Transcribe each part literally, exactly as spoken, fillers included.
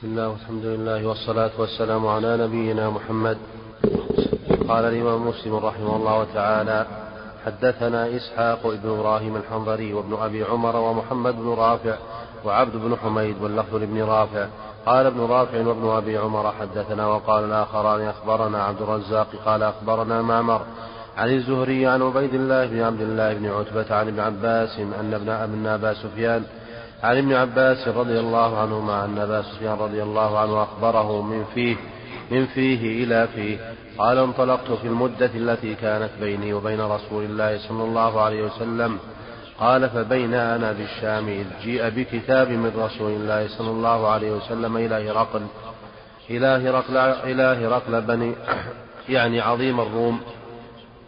بسم الله والحمد لله والصلاة والسلام على نبينا محمد. قال الإمام مسلم رحمه الله تعالى: حدثنا إسحاق ابن إبراهيم الحنظري وابن أبي عمر ومحمد بن رافع وعبد بن حميد واللفظ لابن رافع. قال ابن رافع وابن أبي عمر حدثنا، وقال الآخران أخبرنا عبد الرزاق قال أخبرنا معمر عن الزهري عن عبيد الله بن عبد الله بن عتبة عن ابن عباس أن ابن ابن أبا سفيان عن ابن عباس رضي الله عنهما أن أبا سفيان رضي الله عنه أخبره من فيه من فيه إلى فيه قال: انطلقت في المدة التي كانت بيني وبين رسول الله صلى الله عليه وسلم. قال: فبين أنا بالشام إذ جيء بكتاب من رسول الله صلى الله عليه وسلم إلى هرقل إلى هرقل إلى هرقل بني يعني عظيم الروم.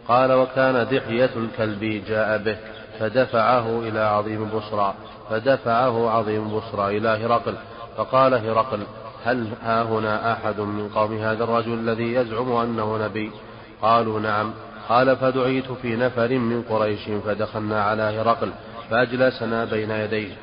قال: وكان دحية الكلب جاء به فدفعه إلى عظيم بصرة فدفعه عظيم بصرة إلى هرقل. فقال هرقل: هل ها هنا أحد من قوم هذا الرجل الذي يزعم أنه نبي؟ قالوا: نعم. قال: فدعيت في نفر من قريش فدخلنا على هرقل فأجلسنا بين يديه،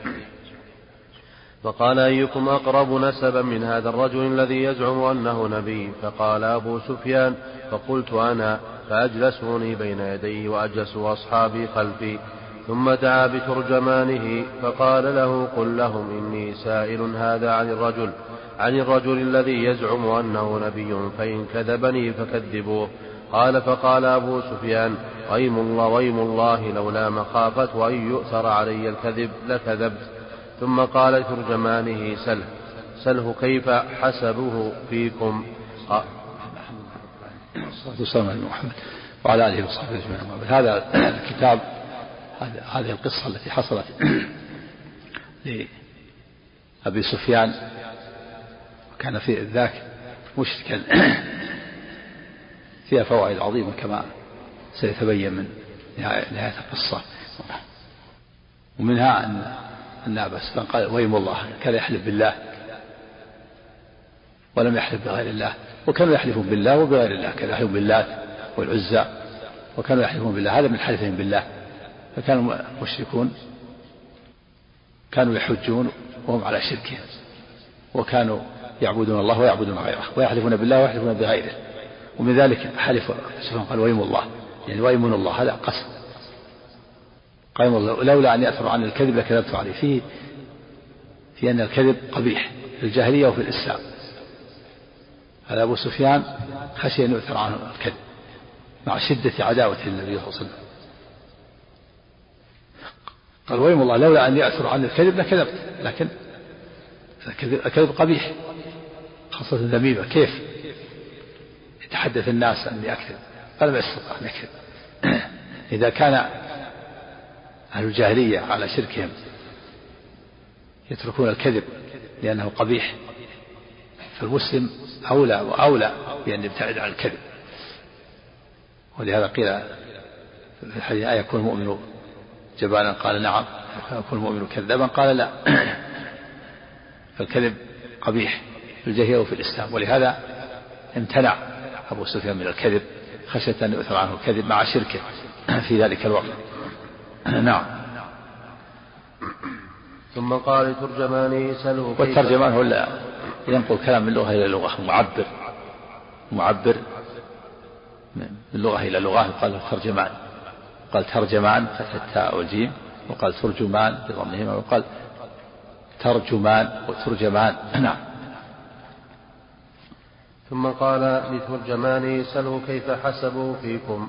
فقال: أيكم أقرب نسبا من هذا الرجل الذي يزعم أنه نبي؟ فقال أبو سفيان: فقلت أنا، فأجلسوني بين يديه وأجلسوا أصحابي خلفي. ثم دعا بترجمانه فقال له: قل لهم إني سائل هذا عن الرجل عن الرجل الذي يزعم أنه نبي، فإن كذبني فكذبوه. قال: فقال أبو سفيان: ويم الله ويم الله لولا مخافة أن يؤثر علي الكذب لكذبت. ثم قال ترجمانه: سله سله كيف حسبه فيكم. آه. وعلى آله وصحبه أجمعين. هذا الكتاب، هذه القصة التي حصلت لأبي سفيان، وكان في ذاك مشركا، فيها فوائد عظيمة كما سيتبين من نهاية القصة. ومنها أن النباس قال: ويم الله، كان يحلف بالله ولم يحلف بغير الله، وكانوا يحلفون بالله وبغير الله، كانوا يحلفون بالله والعزى وكانوا يحلفون بالله، هذا من حلفهم بالله. فكانوا مشركون، كانوا يحجون وهم على شركهم، وكانوا يعبدون الله ويعبدون غيره، ويحلفون بالله ويحلفون بغيره. ومن ذلك حلف سبحانه قال: ويم الله، يعني ويمن الله، هذا قسم. قال: لولا أن يأثر عن الكذب لكذبت عليه. فيه في أن الكذب قبيح في الجاهلية وفي الإسلام. هذا أبو سفيان خشي أن يؤثر عنه الكذب مع شدة عداوته للنبي صلى الله عليه وسلم. قال: ويم الله لولا أن يأثر عن الكذب لكذبت، لكن الكذب قبيح، خاصة الذميمة. كيف يتحدث الناس أني أكذب؟ فلم يستطع أن يكذب. إذا كان أهل الجاهلية على شركهم يتركون الكذب لأنه قبيح، فالمسلم أولى وأولى بأن يبتعد عن الكذب. ولهذا قيل في الحديث: أيكون المؤمن جبانا؟ قال: نعم. أيكون المؤمن كذبا؟ قال: لا. فالكذب قبيح في الجاهلية وفي الإسلام، ولهذا امتنع أبو سفيان من الكذب خشية أن يؤثر عنه الكذب مع شركه في ذلك الوقت. نعم. ثم قال ترجماني: سله. والترجمان هو لا ينقل كلام من لغة إلى لغة، معبر معبر من لغة إلى لغة. قال ترجمان، قال ترجمان فتح التاء والجيم، وقال ترجمان بضمهما، وقال ترجمان وترجمان. نعم. ثم قال لترجماني: سله كيف حسبوا فيكم.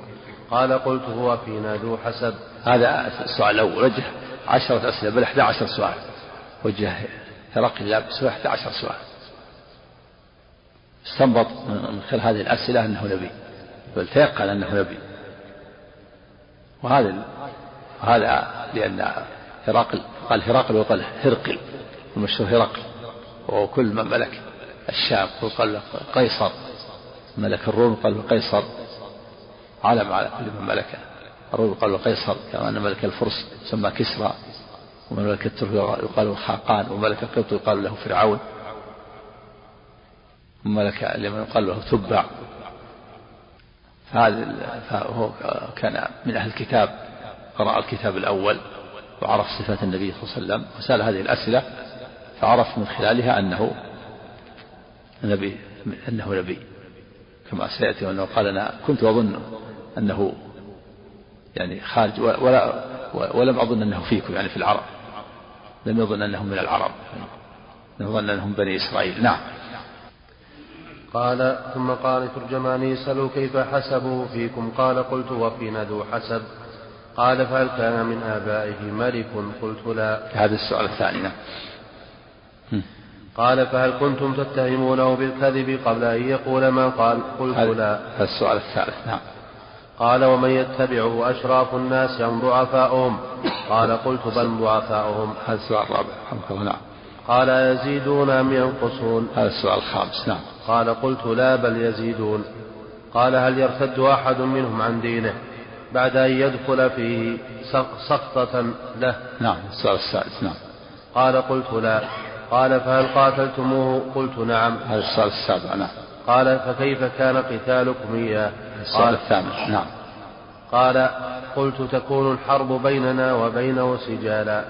قال: قلت هو فينا ذو حسب. هذا السؤال الأول، وجه عشرة أسئلة، بل أحد عشر سؤال وجه هرقل الله بسوء أحد عشر سؤال. استنبط من خلال هذه الأسئلة أنه نبي، بل تيقن أنه نبي. وهذا هذا لأن هرقل قال هرقل وقال هرقل، المشهور هرقل، وكل من ملك الشام وقال قيصر، ملك الروم قال قيصر، علم على كل من ملك الروم قال قيصر، كما أن ملك الفرس سمى كسرى، ومن ملك الترك يقال خاقان، وملك القبط يقال له فرعون، وملك اليمن يقال له تبع. فهذا فهو كان من أهل الكتاب، قرأ الكتاب الأول وعرف صفات النبي صلى الله عليه وسلم، وسأل هذه الأسئلة، فعرف من خلالها أنه نبي أنه نبي كما سيأتي، وأنه قال أنا كنت أظن أنه يعني خارج ولا ولم أظن أنه فيكم يعني في العرب، لم يظن أنهم من العرب، نظن أنهم بني إسرائيل. نعم. قال ثم قال ترجماني سلوا كيف حسبوا فيكم؟ قال قلت وفينا ذو حسب. قال فهل كان من آبائه ملك؟ قلت لا. هذا السؤال الثاني. نعم. قال فهل كنتم تتهمونه بالكذب قبل أن يقول ما قال؟ قلت لا. هذا السؤال الثالث. نعم. قال ومن يتبعه أشراف الناس أم ضعفاؤهم؟ قال قلت بل ضعفاؤهم. هذا السؤال الرابع. نعم. قال يزيدون أم ينقصون؟ هذا السؤال الخامس. نعم. قال قلت لا بل يزيدون. قال هل يرتد أحد منهم عن دينه بعد أن يدخل فيه سخطة له؟ نعم. السؤال السادس. نعم. قال قلت لا. قال فهل قاتلتموه؟ قلت نعم. هذا السؤال السابع. نعم. قال فكيف كان قتالكم إياه؟ السؤال الثامن. نعم. قال قلت تكون الحرب بيننا وبينه سجالا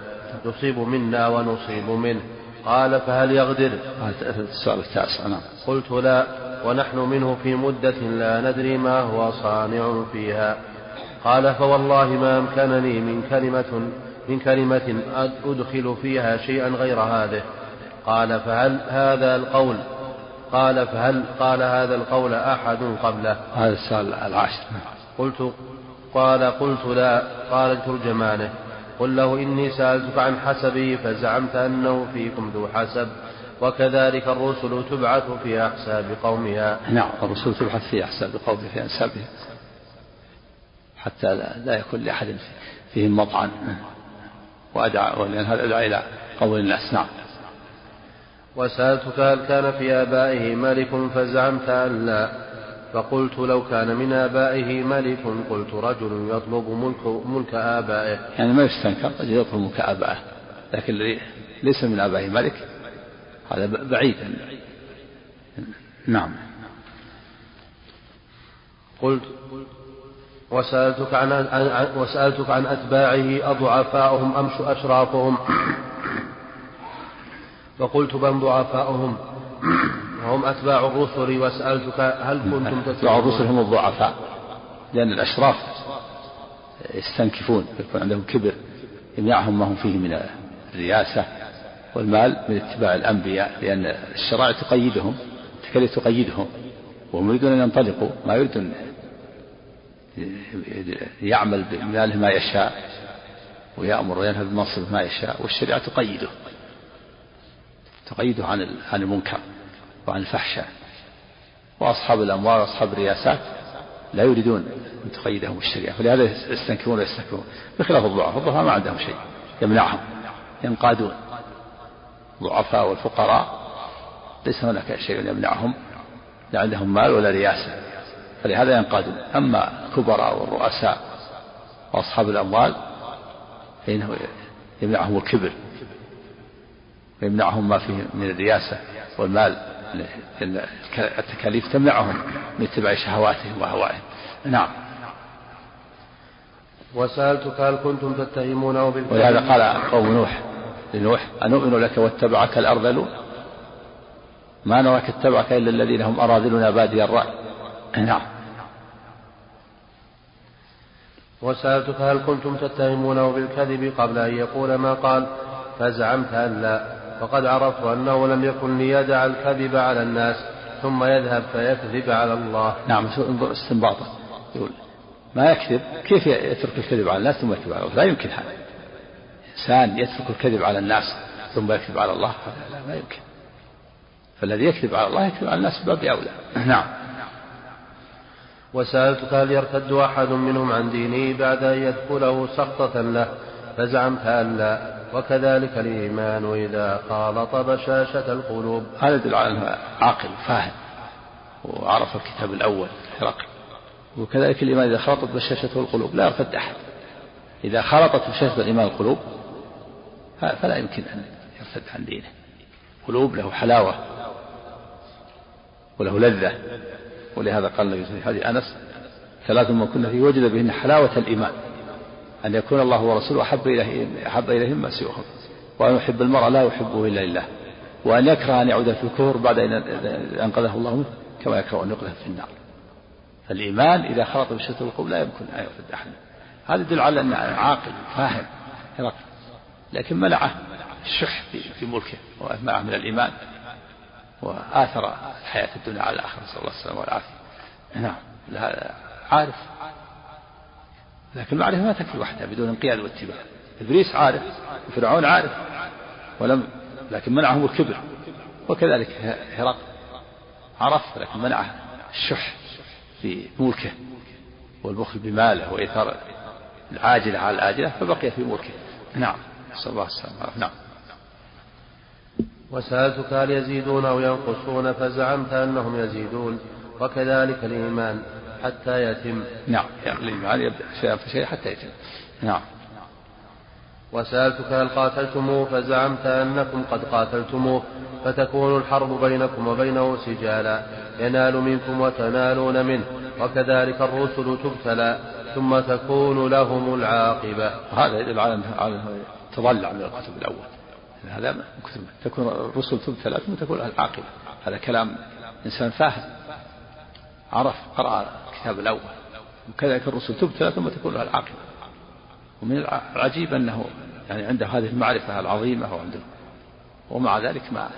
نصيب منا ونصيب منه. قال فهل يغدر؟ السؤال التاسع. نعم. قلت لا ونحن منه في مدة لا ندري ما هو صانع فيها. قال فوالله ما أمكنني من كلمة من كلمة أدخل فيها شيئا غير هذه. قال فهل هذا القول قال فهل قال هذا القول أحد قبله؟ هذا السؤال العاشر. قلت قال قلت لا. قال ترجمانه قل له إني سألتك عن حسبه فزعمت أنه فيكم ذو حسب، وكذلك الرسل تبعث في أحساب قومها. نعم. الرسل تبعث في أحساب قومها في أنسابها حتى لا يكون لأحد فيهم مطعن، وأدعى لأن هذا أدعى إلى قول الناس. نعم. وسألتك هل كان في آبائه ملك فزعمت أن لا، فقلت لو كان من آبائه ملك قلت رجل يطلب ملك, ملك آبائه، يعني ما يستنكر رجل يطلب ملك آبائه، لكن ليس من آبائه ملك هذا بعيد. نعم. قلت وسألتك عن, عن, وسألتك عن أتباعه أضعفاؤهم أم أشرافهم؟ فقلت بل ضعفاؤهم وهم أتباع الرسل. وسألتك هل كنتم تتبع الرسل؟ هم الضعفاء، لأن الأشراف يستنكفون، يكون عندهم كبر يمنعهم ما هم فيه من الرياسة والمال من اتباع الأنبياء، لأن الشرائع تقيدهم، التكاليف تقيدهم، وهم يريدون أن ينطلقوا، ما يريدون يعمل بماله ما يشاء ويأمر وينهى بمنصب ما يشاء، والشريعة تقيده تقيده عن عن المنكر وعن الفحشاء. وأصحاب الأموال وأصحاب الرياسات لا يريدون أن تقيدهم الشريعة، فلهذا يستنكرون ويستنكرون، بخلاف الضعفاء، الضعفاء ما عندهم شيء يمنعهم ينقادون. الضعفاء والفقراء ليس هناك شيء يمنعهم، لا عندهم مال ولا رياسة فلهذا ينقادون. أما الكبراء والرؤساء وأصحاب الأموال فإنه يمنعهم الكبر ويمنعهم ما فيه من الرياسة والمال، التكاليف تمنعهم من اتباع شهواتهم وهوائهم. نعم. وسألتك هل كنتم تتهمونه بالكذب؟ ولهذا قال قوم نوح لنوح أنؤمن لك واتبعك الأرذلون ما نراك اتبعك إلا الذين هم أراذلنا بادي الرأي. نعم. وسألتك هل كنتم تتهمونه بالكذب قبل أن يقول ما قال فزعمت أن لا، فقد عرفت أنه لم يكن ليدع الكذب على الناس ثم يذهب فيكذب على الله. نعم. انظر استنباطه، يقول ما يكذب، كيف يترك الكذب على الناس ثم يكذب على الله؟ لا يمكن هذا، إنسان يترك الكذب على الناس ثم يكذب على الله، لا ما يمكن. فالذي يكذب على الله يكذب على الناس باب أولى. نعم. وسألتك هل يرتد أحد منهم عن دينه بعد أن يدخله سخطة له فزعمت أن لا، وكذلك الإيمان إذا خالط بشاشة القلوب. هذا يدل على عاقل فاهم وعرف الكتاب الأول هرقل. وكذلك الإيمان إذا خلطت بشاشته القلوب، لا يرتد أحد. إذا خلطت بشاشة الإيمان القلوب فلا يمكن أن يرتد عن دينه. قلوب له حلاوة وله لذة، ولهذا قال النبي صلى الله عليه وسلم أنس ثلاث من كنا فيه وجد بهن حلاوة الإيمان، أن يكون الله ورسوله أحب إليهم ما سواهم، وأن يحب المرء لا يحبه إلا لله، وأن يكره أن يعود في الكفر بعد أن أنقذه الله كما يكره أن يقذف في النار. فالإيمان إذا خلط بشتى القلوب لا يمكن أن يرد أحد. هذا يدل على أن عاقل فاهم هرقل، لكن منعه الشح في ملكه ومنعه من الإيمان وآثر الحياة الدنيا على الآخرة، صلى الله عليه وسلم والعافية. نعم هذا عارف، لكن المعرفة ما تكفي وحدها بدون انقياد واتباع. إبليس عارف وفرعون عارف ولم، لكن منعهم الكبر، وكذلك هرقل عرف لكن منعه الشح في ملكه والبخل بماله وإثارة العاجلة على الآجلة، فبقي في ملكه. نعم صلى الله عليه وسلم. نعم. وسألتك هل يزيدون أو ينقصون فزعمت أنهم يزيدون، وكذلك الإيمان حتى يتم. نعم الإيمان يبدأ شيئا فشيئا حتى يتم. نعم. وسألتك هل قاتلتموه فزعمت أنكم قد قاتلتموه، فتكون الحرب بينكم وبينه سجالا ينال منكم وتنالون منه، وكذلك الرسل تبتلى ثم تكون لهم العاقبة. هذا يدل على تضلع من القتل الأول، هذا مكتوب تكون الرسل تبتلى ثم تكون العاقبة. هذا كلام إنسان فاهم عرف قرأ الكتاب الأول، وكذلك الرسل تبتلى ثم تكون العاقبة. ومن العجيب أنه يعني عنده هذه المعرفة العظيمة وعنده، ومع ذلك ما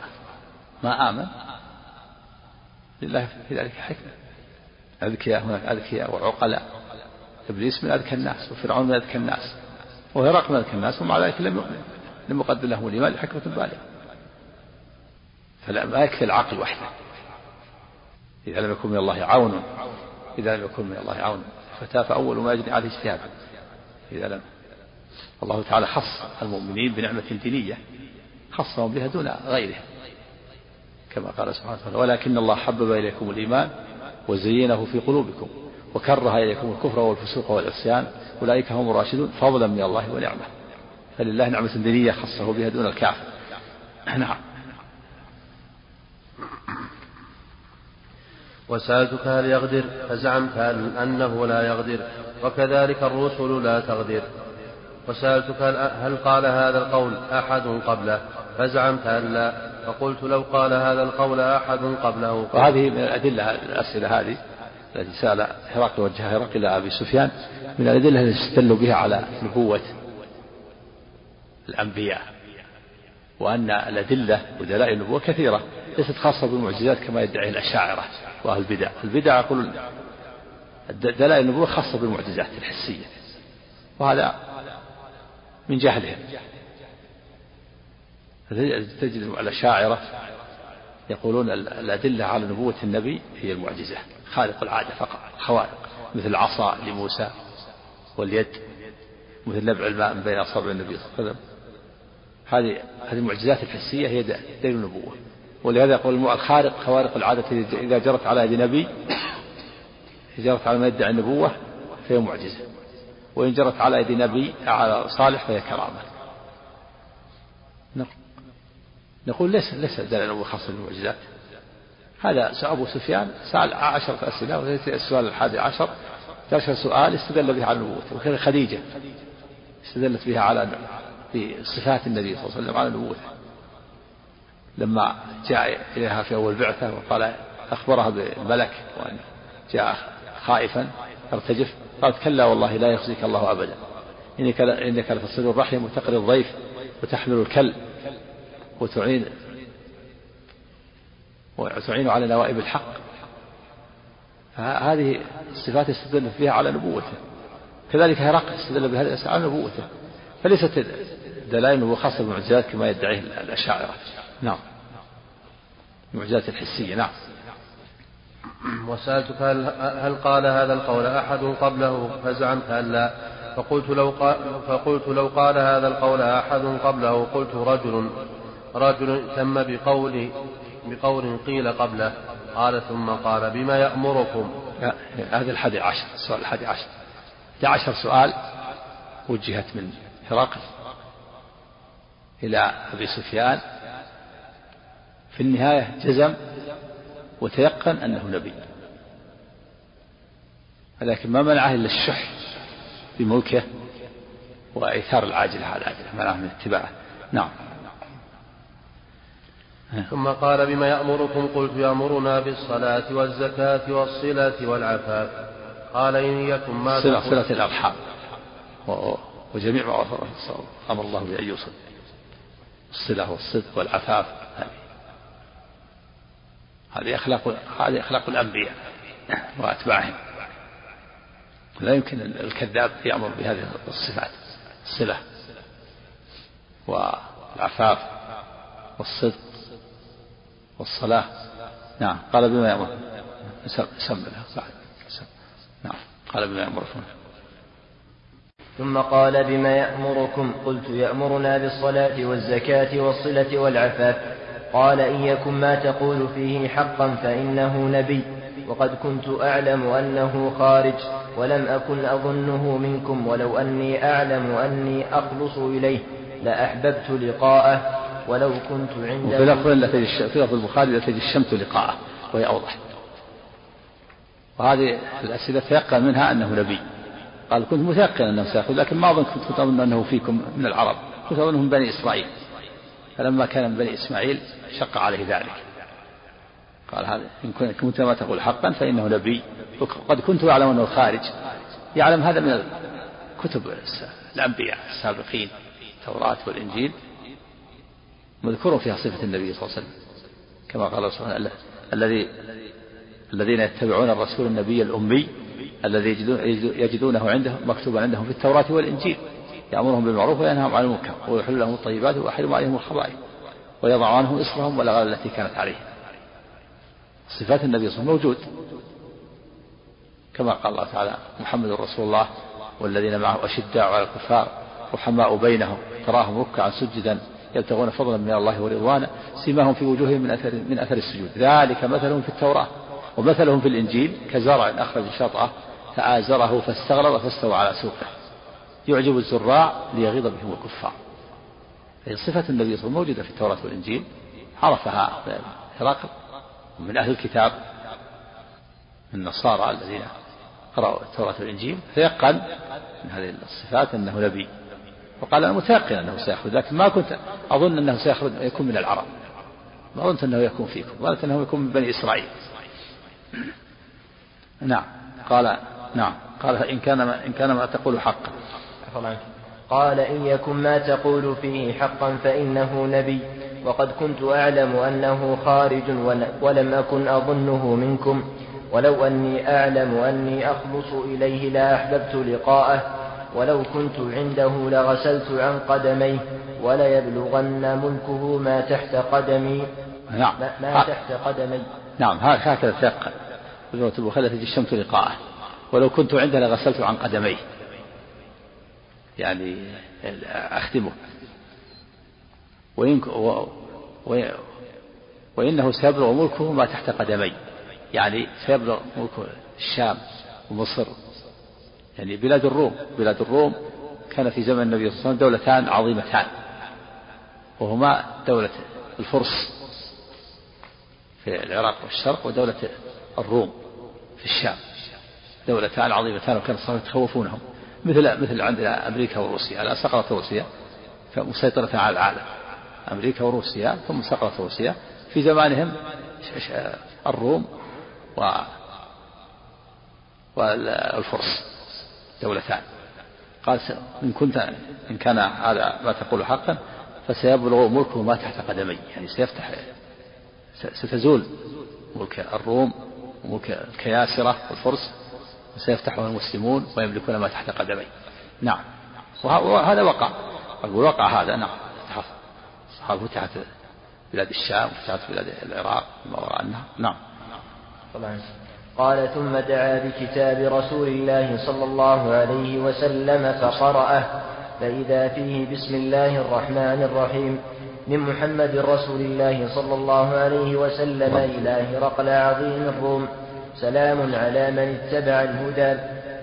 ما آمن. لله في ذلك حكمة. أذكياء هناك أذكياء وعقلاء. إبليس من أذكى الناس وفرعون من أذكى الناس وهرقل من أذكى الناس، ومع ذلك لم يؤمن لم يقدر له الإيمان حكمة بالغة. فلا ما يكفي العقل وحده. إذا لم يكن من الله عون إذا لم يكن من الله عون فتاف أول ما يجري عليه اجتهاد. إذا لم الله تعالى خص المؤمنين بنعمة دينية خصهم بها دون غيرها، كما قال سبحانه وتعالى ولكن الله حبب إليكم الإيمان وزينه في قلوبكم وكره إليكم الكفر والفسوق والعصيان أولئك هم الراشدون فضلا من الله ونعمه. فلله نعمة دينية خصه بها دون الكافر. نعم. وسألتك هل يغدر فزعمت أنه لا يغدر، وكذلك الرسل لا تغدر. وسألتك هل قال هذا القول أحد قبله فزعمت أن لا، فقلت لو قال هذا القول أحد قبله. وهذه من الأدلة، الأسئلة هذه التي سأل هرقل وجه هرقل إلى أبي سفيان من الأدلة التي استدلوا بها على نبوة الأنبياء، وأن الأدلة ودلائل النبوة كثيرة ليست خاصة بالمعجزات كما يدعي الأشاعرة وأهل البدع. البدع يقول دلائل النبوة خاصة بالمعجزات الحسية، وهذا من جهلهم. تجد الأشاعرة يقولون الأدلة على نبوة النبي هي المعجزة خارق العادة فقط، خوارق مثل العصا لموسى واليد مثل نبع الماء بين أصابع النبي صلى الله عليه وسلم. هذه هذه المعجزات الحسية هي دليل النبوة، ولهذا يقول الخارق خوارق العادة إذا جرت على يد نبي جرت على ما يدعي النبوة فهي معجزة، وإن جرت على يد نبي على صالح فهي كرامة. نقول ليس ليس دليل النبوة خاص بالمعجزات. هذا أبو سفيان سأل عشرة أسئلة وهذا السؤال الحادي عشر عشر سؤال استدل بها على نبوته، وكذلك خديجة استدلت بها على صفات النبي صلى الله عليه وسلم على نبوته لما جاء إليها في أول بعثة وقال أخبرها بالملك وأن جاء خائفا ارتجف قالت كلا والله لا يخزيك الله أبدا إنك لتصل الرحم وتقري الضيف وتحمل الكل وتعين وتعين على نوائب الحق. فهذه الصفات استدل فيها على نبوته، كذلك هرقل استدل بهذه الأسئلة على نبوته، فليست دلائل النبوة خاصة بالمعجزات كما يدعيه الأشاعرة. نعم المعجزات الحسية. نعم. وسألتك هل قال هذا القول أحد قبله فزعمت أن لا، فقلت لو قال فقلت لو قال هذا القول أحد قبله قلت رجل رجل تم بقول بقول قيل قبله. قال ثم قال بما يأمركم. هذا الحادي عشر السؤال الحادي عشر عشر سؤال وجهت من هرقل إلى أبي سفيان، في النهاية جزم وتيقن أنه نبي، لكن ما منعه إلا الشح بملكه وإيثار العاجلة على العاجلة، منعه من اتباعه. نعم. ثم قال: بما يأمركم؟ قلت: يأمرنا بالصلاة والزكاة والصلة والعفاف. قال: إن يكن ما صلة صلة الأرحام وجميع ما أمر الله بأن يوصل الصلة والصدق والعفاف. هذه أخلاق هذه أخلاق الأنبياء وأتباعهم، لا يمكن الكذاب يأمر بهذه الصفات: الصلة والعفاف والصدق والصلاة. نعم. قال: بما يأمر؟ سملها بعد. نعم. قال: بما يأمركم؟ ثم قال: بما يأمركم؟ قلت: يأمرنا بالصلاة والزكاة والصلة والعفاف. قال: إن يكن ما تقول فيه حقا فإنه نبي، وقد كنت أعلم أنه خارج ولم أكن أظنه منكم، ولو أني أعلم أني أخلص إليه لأحببت لقاءه ولو كنت عنده. وفي لفظ البخاري: لتجشمت لقاءه، وهي أوضح. وهذه الأسئلة تيقن منها أنه نبي. قال: كنت متيقنا أنه سيخرج، لكن ما أظن كنت أظن أنه فيكم من العرب، كنت أظنهم بني إسرائيل، فلما كان من بني إسماعيل شق عليه ذلك. قال: هذا إن كنت ما تقول حقا فإنه نبي، وقد كنت أعلم أنه خارج. يعلم هذا من كتب الأنبياء السابقين، التوراة والإنجيل مذكور فيها صفة النبي صلى الله عليه وسلم، كما قال سبحانه: الذي الذين يتبعون الرسول النبي الأمي الذي يجدونه عندهم مكتوبا عندهم في التوراة والإنجيل، يأمرهم بالمعروف وينهاهم عن المنكر، ويحل لهم الطيبات ويحرم عليهم الخبائث، ويضع عنهم إصرهم والأغلال التي كانت عليهم. صفات النبي صلى الله عليه وسلم موجود، كما قال الله تعالى: محمد رسول الله والذين معه أشداء على الكفار رحماء بينهم تراهم ركعا سجدا يبتغون فضلا من الله ورضوانه سيماهم في وجوههم من أثر من أثر السجود، ذلك مثلهم في التوراة. ومثلهم في الإنجيل: كزرع أخرج شطأه فآزره فاستغلظ فاستوى على سوقه يعجب الزراع ليغيظ بهم الكفار. صفة النبي صلى الله عليه وسلم موجودة في التوراة والإنجيل، عرفها هرقل ومن أهل الكتاب من النصارى الذين قرأوا التوراة والإنجيل، فيقن من هذه الصفات أنه نبي. وقال: أنا متيقن أنه سيخرج، لكن ما كنت أظن أنه سيخرج يكون من العرب، ما ظننت أنه يكون فيكم، ظننت أنه يكون من بني إسرائيل. نعم. قال: نعم. قال: إن كان ما, إن كان ما تقول حقا. قال: إن يكن ما تقول فيه حقا فإنه نبي، وقد كنت أعلم أنه خارج ولم أكن أظنه منكم، ولو أني أعلم أني أخلص إليه لا أحببت لقاءه، ولو كنت عنده لغسلت عن قدميه، ولا يبلغن ملكه ما تحت قدمي. نعم. ما ها. تحت قدمي. نعم. هكذا ثقل وجوة البخاري: تجشمت لقاءه ولو كنت عنده لغسلت عن قدميه، يعني أخدمه. وإن و... و... وإنه سيبلغ ملكه ما تحت قدمي، يعني سيبلغ ملكه الشام ومصر، يعني بلاد الروم. بلاد الروم كان في زمن النبي صلى الله عليه وسلم دولتان عظيمتان، وهما دولة الفرس في العراق والشرق، ودولة الروم في الشام، دولتان عظيمتان، وكان الصحابة يتخوفونهم، مثل مثل عندنا أمريكا وروسيا. الآن سقطت روسيا فمسيطرة على العالم، أمريكا وروسيا ثم سقطت روسيا. في زمانهم الروم و... والفرس دولتان. قال: إن كنت إن كان هذا ما تقول حقا فسيبلغ ملكه ما تحت قدمي، يعني سيفتح ستزول ملك الروم وملك الكياسرة والفرس، وسيفتحه المسلمون ويملكون ما تحت قدمي. نعم. وهذا وقع، أقول وقع هذا. نعم. الصحابة فتحت بلاد الشام وفتحت بلاد العراق وما وراء عنها. نعم. طبعا. قال: ثم دعا بكتاب رسول الله صلى الله عليه وسلم فقرأه، فإذا فيه: بسم الله الرحمن الرحيم، من محمد رسول الله صلى الله عليه وسلم إلى هرقل عظيم الروم، سلام على من اتبع الهدى،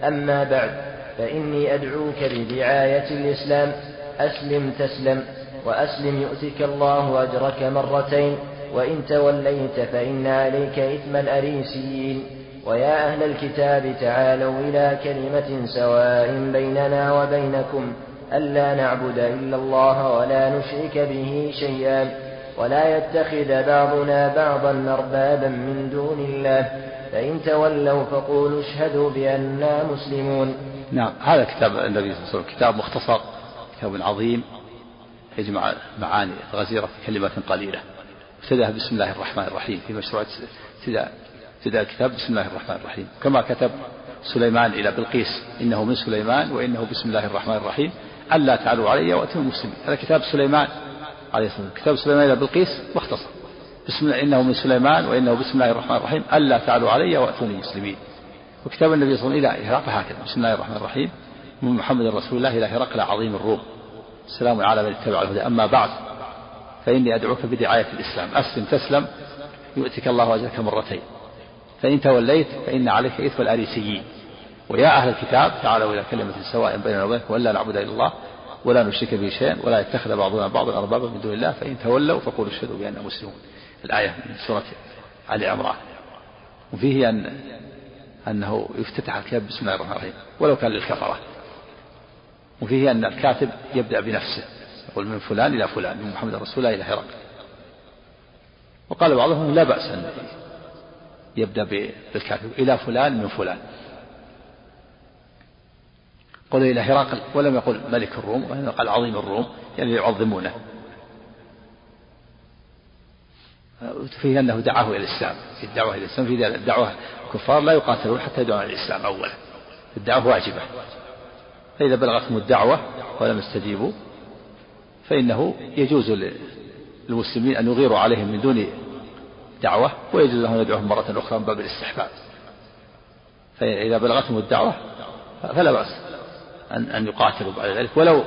أما بعد، فإني أدعوك بدعاية الإسلام: أسلم تسلم، وأسلم يؤتك الله أجرك مرتين، وإن توليت فإن عليك إثم الأريسيين، ويا أهل الكتاب تعالوا إلى كلمة سواء بيننا وبينكم ألا نعبد إلا الله ولا نشرك به شيئا، ولا يتخذ بعضنا بعضا أربابا من دون الله، فإن تولوا فقولوا اشهدوا بأننا مسلمون. نعم، هذا كتاب النبي صلى الله عليه وسلم، كتاب مختصر، كتاب عظيم يجمع معاني غزيرة في كلمات قليلة. ابتدأ بسم الله الرحمن الرحيم في مشروع ابتداء الكتاب، بسم الله الرحمن الرحيم، كما كتب سليمان إلى بلقيس إنه من سليمان وإنه بسم الله الرحمن الرحيم ألا تعلوا علي وأتموا مسلمين. هذا كتاب سليمان عليه السلام. كتاب سليمان إلى بلقيس مختصر، بسم الله إنه من سليمان وإنه بسم الله الرحمن الرحيم ألا تعلوا علي وأتوني مسلمين. وكتاب النبي صلى الله عليه وسلم إلى هرقل هكذا، بسم الله الرحمن الرحيم من محمد رسول الله إلى هرقل عظيم الروم، السلام على من اتبع الهدى، أما بعد فإني أدعوك بدعاية الإسلام، أسلم تسلم يؤتك الله أجرك مرتين، فإن توليت فإن عليك إثم الأريسيين، ويا أهل الكتاب تعالوا إلى كلمة سواء بيننا وبينكم ولا نعبد إلا الله ولا نشرك به شيئا ولا يتخذ بعضنا بعضا أربابا من دون الله، فإن تولوا فقولوا اشهدوا بأننا مسلمون، الآية من سورة علي عمران. وفيه أن أنه يفتتح الكتاب بسم الله الرحمن الرحيم ولو كان للكفرة، وفيه أن الكاتب يبدأ بنفسه، يقول من فلان إلى فلان، من محمد رسول الله إلى هرقل. وقال بعضهم لا بأس أن يبدأ بالكاتب إلى فلان من فلان، قل إلى هرقل ولم يقل ملك الروم، وإنما قال عظيم الروم، يعني يعظمونه. فيه أنه دعاه إلى الإسلام، في الدعوة إلى الإسلام، في الدعوة الكفار لا يقاتلون حتى يدعون إلى الإسلام أولا، الدعوة واجبة، فإذا بلغتهم الدعوة ولم يستجيبوا فإنه يجوز للمسلمين أن يغيروا عليهم من دون دعوة، ويجوز لهم أن يدعوهم مرة أخرى من باب الاستحباب، فإذا بلغتهم الدعوة فلا بأس أن يقاتلوا بعد ذلك ولو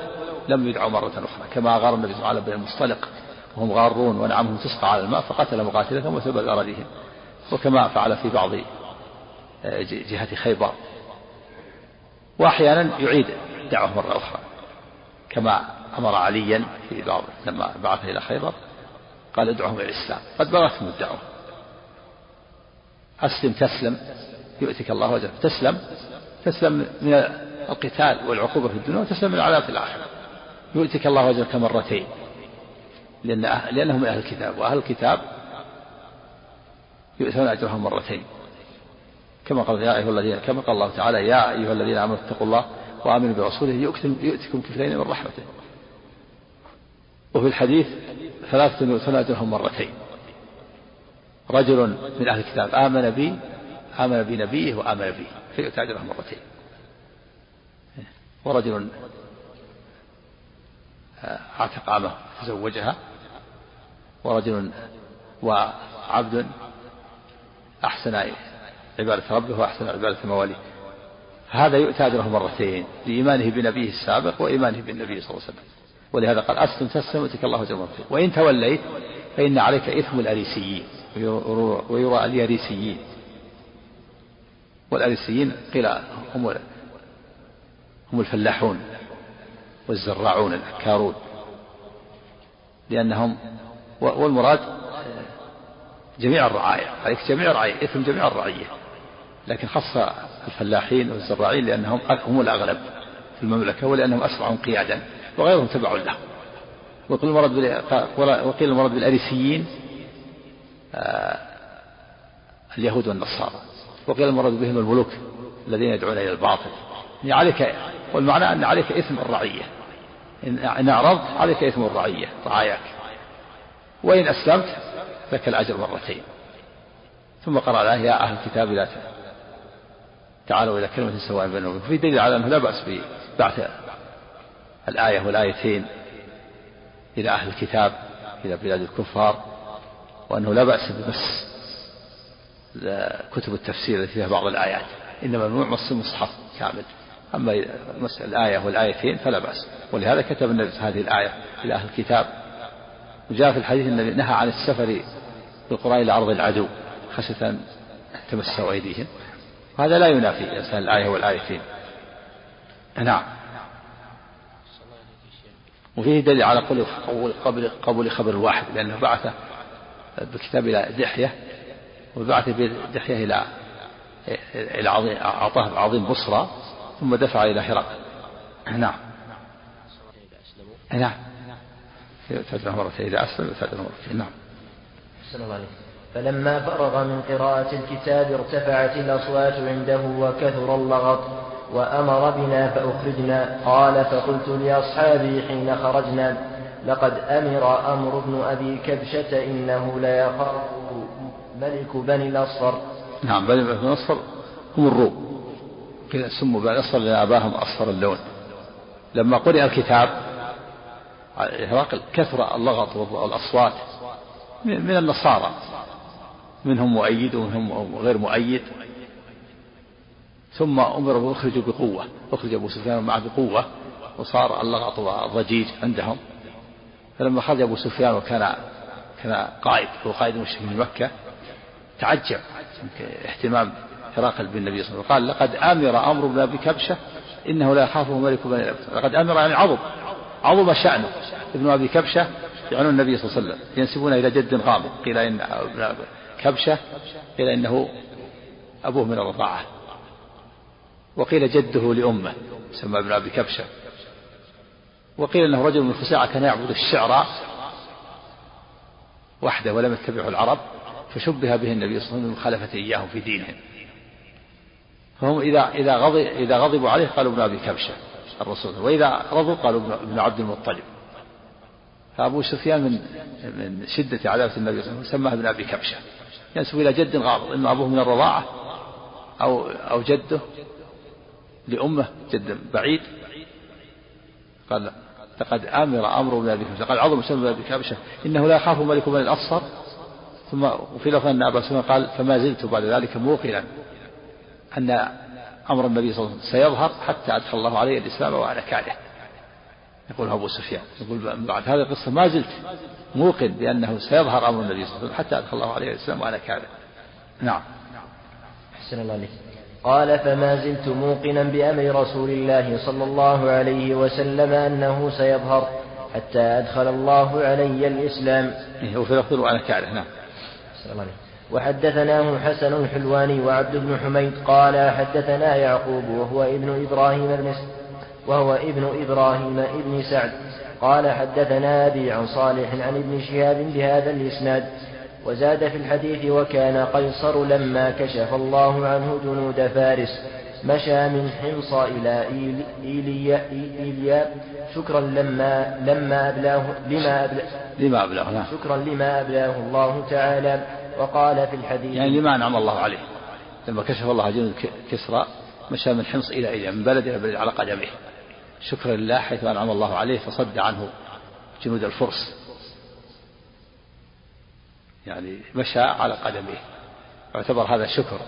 لم يدعوا مرة أخرى، كما غار النبي صلى الله عليه وسلم بن المصطلق وهم غارون ونعمهم تسقى على الماء فقتل مقاتلتهم وثبت أراديهم، وكما فعل في بعض جهة خيبر، وأحيانا يعيد دعوه مرة أخرى كما أمر عليا في بعض لما بعثه إلى خيبر قال ادعوهم إلى الإسلام، قد بلغتهم الدعوة، أسلم تسلم يؤتك الله أجرك، تسلم تسلم من القتال والعقوبة في الدنيا وتسلم من العذاب في الآخرة، يؤتك الله أجرك مرتين، لأن أهل لأنهم أهل الكتاب، وأهل الكتاب يؤتون أجرهم مرتين، كما قال يا أيها الذين كما قال الله تعالى يا أيها الذين آمنوا اتقوا الله وآمنوا برسوله يؤتكم كفلين من رحمته. وفي الحديث ثلاثة يؤتون أجرهم مرتين، رجل من أهل الكتاب آمن بي آمن بنبيه وآمن به فيؤتى أجره مرتين، ورجل اعتق عامه تزوجها، ورجل وعبد أحسن عبادة ربه وأحسن عبادة مواليه، هذا يؤتى أجره مرتين لإيمانه بنبيه السابق وإيمانه بالنبي صلى الله عليه وسلم. ولهذا قال أسلم تسلم يؤتك الله أجرك مرتين، وإن توليت فإن عليك إثم الأريسيين، ويرى الأريسيين، والأريسيين قيل هم هم الفلاحون والزراعون الأكارون، لأنهم والمراد جميع الرعاية، عليك جميع الرعاية، إثم جميع الرعية، لكن خص الفلاحين والزراعين لأنهم هم الأغلب في المملكة ولأنهم أسرعهم قيادا وغيرهم تبع له. وقيل المراد بالأريسيين اليهود والنصارى، وقيل المراد بهم الملوك الذين يدعون إلى الباطل، يعني عليك، والمعنى أن عليك إثم الرعية، إن أعرضت عليك إثم الرعية رعاياك، وإن أسلمت لك الأجر مرتين. ثم قرأ له يا أهل الكتاب لا تعالوا إلى كلمة سواء بيننا وبينكم، في دليل على أنه لا بأس ببعث الآية والآيتين إلى أهل الكتاب إلى بلاد الكفار، وأنه لا بأس بمس كتب التفسير التي فيها بعض الآيات، إنما ممنوع مس المصحف كامل، أما مس الآية والآيتين فلا بأس. ولهذا كتب النبي هذه الآية إلى أهل الكتاب، وجاء في الحديث النبي نهى عن السفر بالقرآن إلى أرض العدو خشية أن تمسوا أيديهم، وهذا لا ينافي إنسان الآية والآيتين. نعم. وفيه دليل على قبول قبول خبر الواحد، لأنه بعث بالكتاب إلى دحية، وبعث بدحية إلى إلى عظيم أعطاه عظيم بصرة، ثم دفع إلى هرقل. نعم. نعم. يتعدل مرتين، إذا أسفل يتعدل مرتين. نعم. السلام عليكم. فلما فرغ من قراءة الكتاب ارتفعت الأصوات عنده وكثر اللغط، وأمر بنا فأخرجنا. قال فقلت لأصحابي حين خرجنا: لقد أمر أمر بن أبي كبشة إنه ليخاف ملك بني الأصفر. نعم، بني الأصفر هم الروم، قيل سموا بني الأصفر لأن أباهم أصفر اللون. لما قرئ الكتاب على هرقل كثر اللغط والأصوات من النصارى، منهم مؤيد ومنهم غير مؤيد. ثم أمر بأخرجوا بقوة، أخرج أبو سفيان معه بقوة، وصار اللغط والضجيج عندهم. فلما خرج أبو سفيان وكان كان قائد وقائد المشركين من مكة تعجب اهتمام هرقل بالنبي صلى الله عليه وسلم، قال: لقد أمر أمر بن أبي كبشة إنه لا يخافه ملك بني الأبتر. لقد أمر يعني عظم عظم شأنه. ابن أبي كبشة يعنون النبي صلى الله عليه وسلم، ينسبونه إلى جد غامض، قيل إن ابن كبشة قيل إنه أبوه من الرضاعة، وقيل جده لأمه سمى ابن أبي كبشة، وقيل إنه رجل من خزاعة كان يعبد الشعراء وحده ولم يتبعه العرب، فشبه به النبي صلى الله عليه وسلم من مخالفته إياهم في دينهم. فهم إذا إذا غضب إذا غضبوا عليه قالوا ابن أبي كبشة الرسول، وإذا رضوا قالوا ابن عبد المطلب. فأبو سفيان من من شدة عداوة النبي صلى الله عليه وسلم سماه ابن أبي كبشة، ينسب إلى جد غامض، إما أبوه من الرضاعة أو أو جده لأمه جد بعيد. قال: لقد أمر أمر بن أبي كبشة، قال عظم سمى بن أبي كبشة إنه لا يخاف ملك بني الأصفر. ثم وفي لفظ أن أبا سفيان قال: فما زلت بعد ذلك موقنا أن أمر النبي صلى الله عليه وسلم سيظهر حتى أدخل الله عليه الإسلام وعلى كاره. يقول أبو سفيان، يقول بعد هذه القصة ما زلت موقن بأنه سيظهر أمر النبي صلى الله عليه وسلم حتى أدخل الله عليه الإسلام وعلى كاره. نعم. أحسن الله عليك. قال: فما زلت موقنا بأمر رسول الله صلى الله عليه وسلم أنه سيظهر حتى أدخل الله علي الإسلام. وفي لفظ وعلى كاره. نعم. أحسن الله عليك. وحدثناه حسن الحلواني وعبد بن حميد قال: حدثنا يعقوب وهو ابن إبراهيم المصري وهو ابن إبراهيم ابن سعد قال: حدثنا أبي عن صالح عن ابن شهاب بهذا الإسناد. وزاد في الحديث: وكان قيصر لما كشف الله عنه جنود فارس مشى من حمص إلى إيليا إيليا شكرا لما لما أبلاه لما أبلاه لما أبلاه شكرا لما أبلاه الله تعالى. وقال في الحديث يعني لما أنعم الله عليه لما كشف الله جنود كسرى مشى من حمص إلى إيليا من بلد إلى بلد على قدمه شكرا لله حيث أنعم الله عليه فصد عنه جنود الفرس، يعني مشى على قدمه، يعتبر هذا شكر.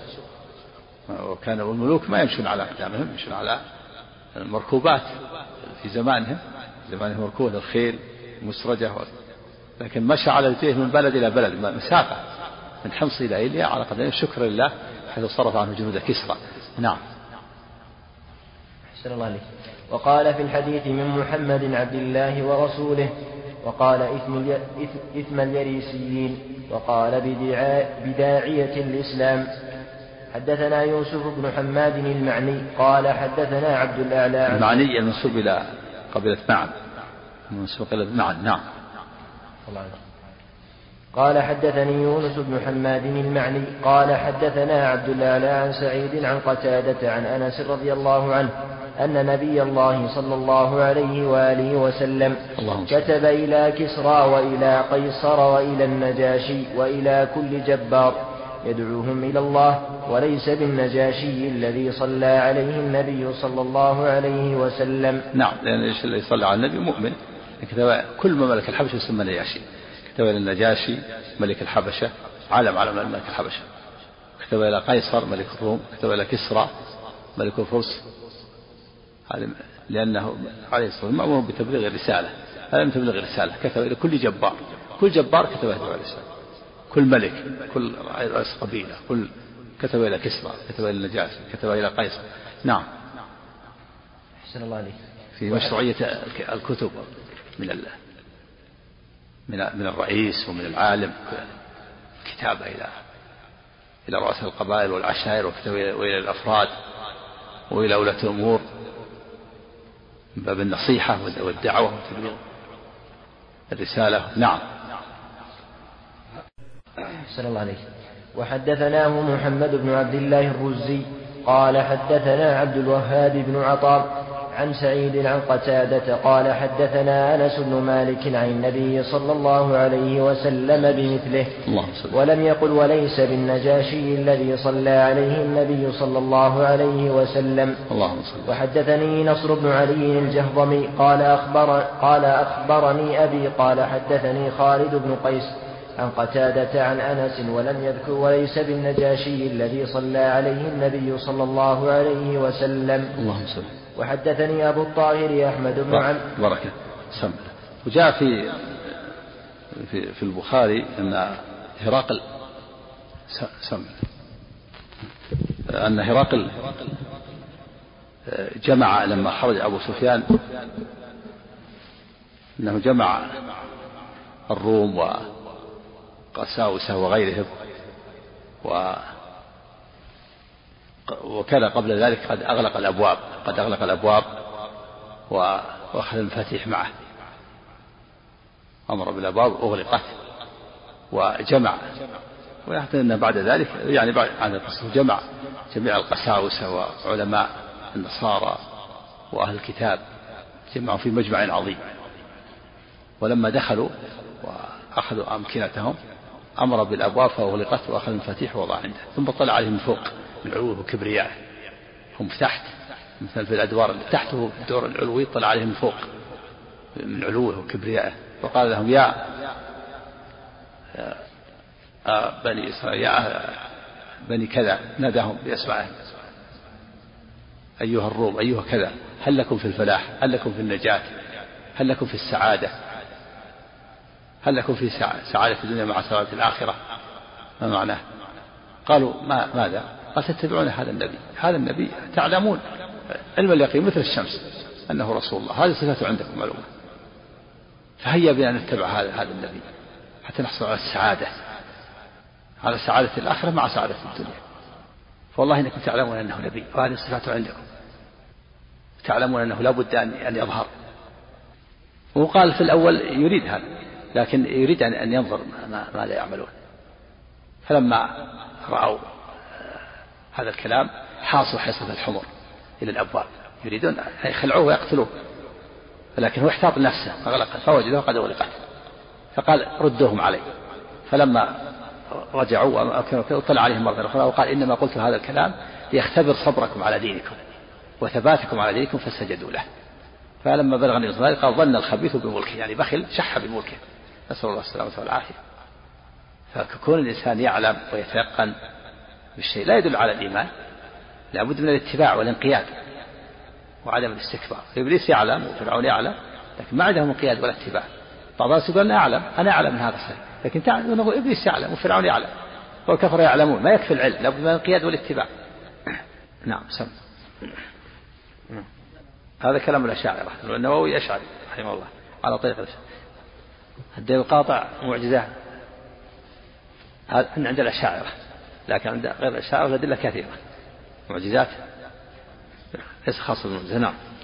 وكان الملوك ما يمشون على أقدامهم، يمشون على المركوبات في زمانهم زمانهم مركوبة الخيل مسرجة، لكن مشى على رجليه من بلد إلى بلد مسافة من حمص إلى إيليا على قدمه شكر لله حيث صرف عنه جنود كسرى. نعم. أحسن الله عليك. وقال في الحديث: من محمد عبد الله ورسوله. وقال: إثم اليريسيين. وقال: بداعية الإسلام. حدثنا يوسف بن حماد المعني قال: حدثنا عبد الاعلا المعني المنسوب إلى قبيلة معن منسوب إلى معن. نعم. قال: حدثني يونس بن حماد المعني قال: حدثنا عبد الاعلا عن سعيد عن قتادة عن أنس رضي الله عنه أن نبي الله صلى الله عليه وآله وسلم كتب إلى كسرى وإلى قيصر وإلى النجاشي وإلى كل جبار يدعوهم إلى الله، وليس بالنجاشي الذي صلى عليه النبي صلى الله عليه وسلم. نعم، لأن الذي صلى على النبي مؤمن. كتب كل ما ملك الحبشة يسمى نجاشي، كتب إلى النجاشي ملك الحبشة علم علم ملك الحبشة، كتب إلى قيصر ملك الروم، كتب إلى كسرى ملك الفرس، لأنه عليه الصلاة والسلام مأمور بتبليغ الرسالة، لم تبلغ الرسالة كتب إلى كل جبار، كل جبار كتب إلى الرسالة، كل ملك، كل رئيس قبيلة، كل كتب إلى كسرى، كتب إلى النجاشي، كتب إلى قيصر. نعم. أحسن الله عليك. في مشروعية الكتب من ال... من من الرئيس ومن العالم كتابة إلى إلى رؤساء القبائل والعشائر وكتب إلى الأفراد وإلى أولة الأمور، باب النصيحة والدعوة والتبليغ. الرسالة. نعم. صلى الله عليه. وحدثناه محمد بن عبد الله الرزي قال حدثنا عبد الوهاب بن عطار عن سعيد عن قتادة قال حدثنا أنس بن مالك عن النبي صلى الله عليه وسلم بمثله ولم يقل وليس بالنجاشي الذي صلى عليه النبي صلى الله عليه وسلم. وحدثني نصر بن علي الجهضمي قال, أخبر قال أخبرني أبي قال حدثني خالد بن قيس عن قتادة عن أنس ولم يذكر وليس بالنجاشي الذي صلى عليه النبي صلى الله عليه وسلم. اللهم صل. وحدثني أبو الطاهر أحمد بن عم بركة سمع. وجاء في في في البخاري أن هرقل سمع أن هرقل جمع لما خرج أبو سفيان أنه جمع الروم و قساوسة وغيرهم و... وكان قبل ذلك قد أغلق الأبواب قد أغلق الأبواب و... وأخذ المفاتيح معه أمر بالأبواب أغلقت وجمع ويحتمل أن بعد ذلك يعني بعد عن جمع جميع القساوسة وعلماء النصارى وأهل الكتاب جمعوا في مجمع عظيم ولما دخلوا وأخذوا أمكنتهم أمر بالأبواب فأغلقت وأخذ المفاتيح ووضع عنده ثم طلع عليهم من فوق من علوه وكبريائه هم تحت مثل في الأدوار اللي تحته في الدور العلوي طلع عليهم من فوق من علوه وكبريائه وقال لهم يا بني إسرائيل يا بني كذا ناداهم بأسمائهم أيها الروم أيها كذا هل لكم في الفلاح هل لكم في النجاة هل لكم في السعادة هل لكم في سعادة في الدنيا مع سعادة الآخرة ما معناه قالوا ما ماذا قال تتبعون هذا النبي هذا النبي تعلمون علم اليقين مثل الشمس أنه رسول الله هذه صفاته عندكم معلومة فهيا بنا نتبع هذا هذا النبي حتى نحصل على السعادة على سعادة الآخرة مع سعادة الدنيا فوالله إنكم تعلمون أنه نبي وهذه صفاته عندكم تعلمون أنه لا بد أن يظهر وقال في الأول يريد هذا لكن يريد أن ينظر ماذا يعملون فلما رأوا هذا الكلام حاصوا حصة الحمر إلى الأبواب يريدون أن يخلعوه ويقتلوه لكن هو احتاط نفسه فغلقت فوجدوه قد أغلقت فقال ردوهم علي فلما رجعوا طلع عليهم مرة أخرى وقال إنما قلت هذا الكلام ليختبر صبركم على دينكم وثباتكم على دينكم فسجدوا له فلما بلغني الصلاة قال ظن الخبيث بملكه يعني بخل شح بملكه نسأل الله السلامة والعافية فكون الإنسان يعلم ويتيقن بالشيء لا يدل على الإيمان لابد من الاتباع والانقياد وعدم الاستكبار إبليس يعلم وفرعون يعلم لكن ما عندهم انقياد ولا اتباع بعض الناس يقول أنا أعلم أنا أعلم من هذا الشيء لكن تعلم أنه إبليس يعلم وفرعون يعلم والكفر يعلمون ما يكفي العلم لابد من الانقياد والاتباع. نعم سم. هذا كلام الأشاعرة النووي أشعري رحمه الله على طريق الأشاعرة الدين القاطع معجزة عند الأشاعرة لكن عند غير الأشاعرة أدلة كثيرة معجزات ليس خاصة بالمعجزة. نعم.